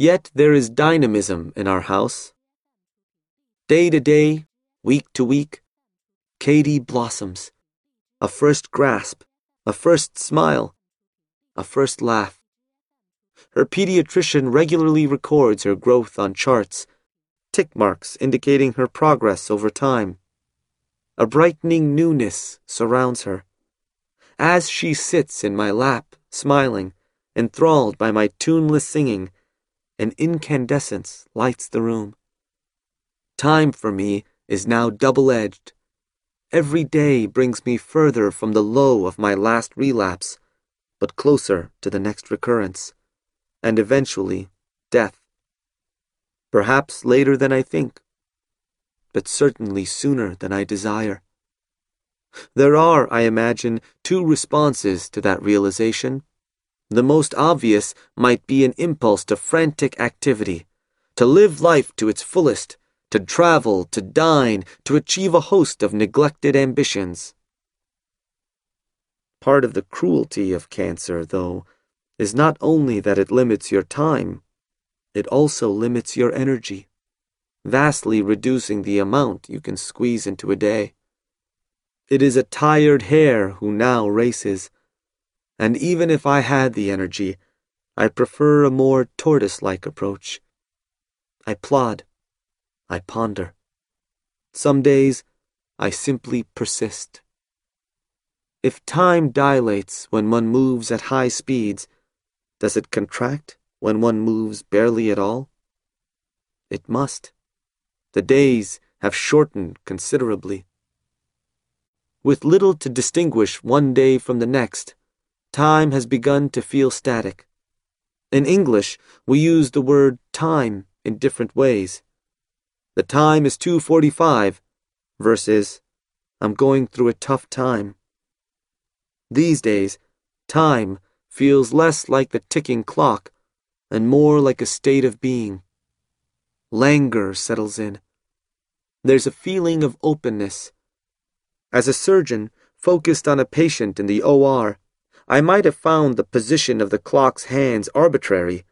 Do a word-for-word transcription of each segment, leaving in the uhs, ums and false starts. Yet there is dynamism in our house. Day to day, week to week, Katie blossoms. A first grasp, a first smile, a first laugh. Her pediatrician regularly records her growth on charts, tick marks indicating her progress over time. A brightening newness surrounds her. As she sits in my lap, smiling, enthralled by my tuneless singing, an incandescence lights the room. Time for me is now double-edged. Every day brings me further from the low of my last relapse, but closer to the next recurrence, and eventually death. Perhaps later than I think, but certainly sooner than I desire. There are, I imagine, two responses to that realization. The most obvious might be an impulse to frantic activity, to live life to its fullest, to travel, to dine, to achieve a host of neglected ambitions. Part of the cruelty of cancer, though, is not only that it limits your time, it also limits your energy, vastly reducing the amount you can squeeze into a day. It is a tired hare who now races, and even if I had the energy, I prefer a more tortoise-like approach. I plod. I ponder. Some days, I simply persist. If time dilates when one moves at high speeds, does it contract when one moves barely at all? It must. The days have shortened considerably. With little to distinguish one day from the next, time has begun to feel static. In English, we use the word time in different ways. The time is two forty-five versus I'm going through a tough time. These days, time feels less like the ticking clock and more like a state of being. Languor settles in. There's a feeling of openness. As a surgeon focused on a patient in the O R, I might have found the position of the clock's hands arbitrary,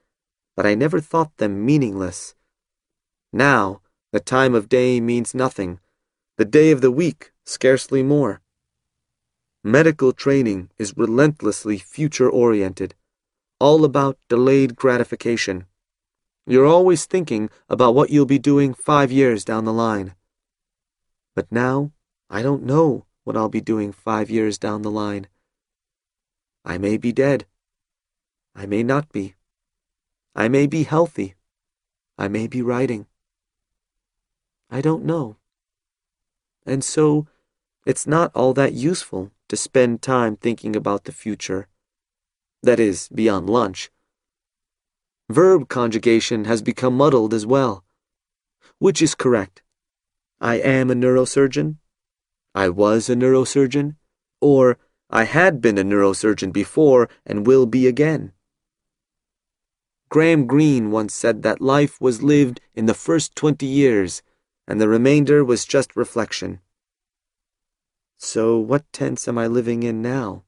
but I never thought them meaningless. Now, the time of day means nothing, the day of the week scarcely more. Medical training is relentlessly future-oriented, all about delayed gratification. You're always thinking about what you'll be doing five years down the line. But now, I don't know what I'll be doing five years down the line. I may be dead. I may not be. I may be healthy. I may be writing. I don't know. And so, it's not all that useful to spend time thinking about the future. That is, beyond lunch. Verb conjugation has become muddled as well. Which is correct? I am a neurosurgeon. I was a neurosurgeon. Or, I had been a neurosurgeon before and will be again. Graham Greene once said that life was lived in the first twenty years, and the remainder was just reflection. So what tense am I living in now?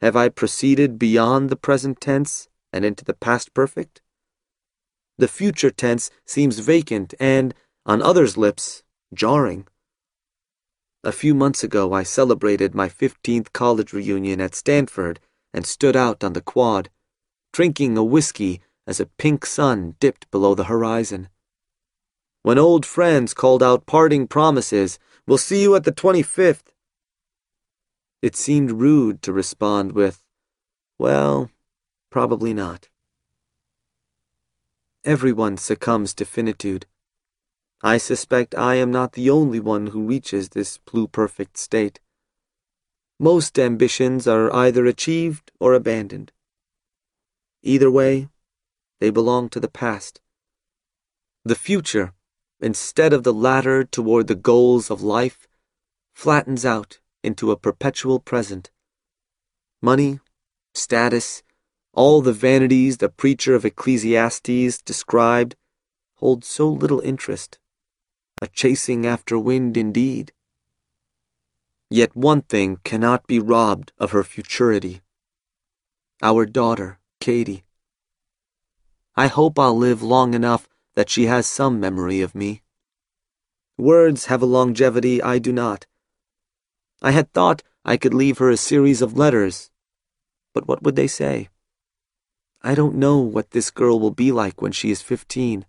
Have I proceeded beyond the present tense and into the past perfect? The future tense seems vacant and, on others' lips, jarring. A few months ago, I celebrated my fifteenth college reunion at Stanford and stood out on the quad, drinking a whiskey as a pink sun dipped below the horizon. When old friends called out parting promises, "We'll see you at the twenty-fifth. It seemed rude to respond with, "Well, probably not." Everyone succumbs to finitude. I suspect I am not the only one who reaches this pluperfect state. Most ambitions are either achieved or abandoned. Either way, they belong to the past. The future, instead of the ladder toward the goals of life, flattens out into a perpetual present. Money, status, all the vanities the preacher of Ecclesiastes described hold so little interest. A chasing after wind indeed. Yet one thing cannot be robbed of her futurity. Our daughter, Katie. I hope I'll live long enough that she has some memory of me. Words have a longevity I do not. I had thought I could leave her a series of letters, but what would they say? I don't know what this girl will be like when she is fifteen.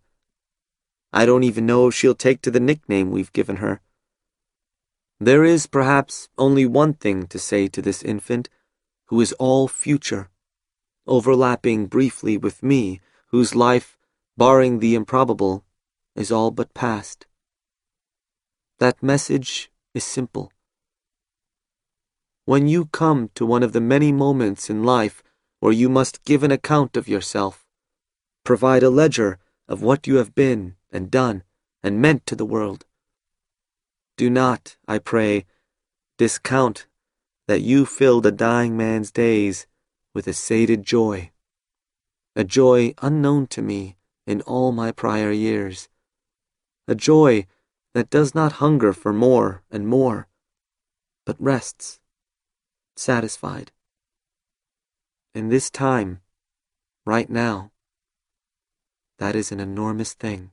I don't even know if she'll take to the nickname we've given her. There is perhaps only one thing to say to this infant, who is all future, overlapping briefly with me, whose life, barring the improbable, is all but past. That message is simple. When you come to one of the many moments in life where you must give an account of yourself, provide a ledger of what you have been and done and meant to the world, do not, I pray, discount that you filled a dying man's days with a sated joy, a joy unknown to me in all my prior years, a joy that does not hunger for more and more, but rests satisfied. In this time, right now, that is an enormous thing.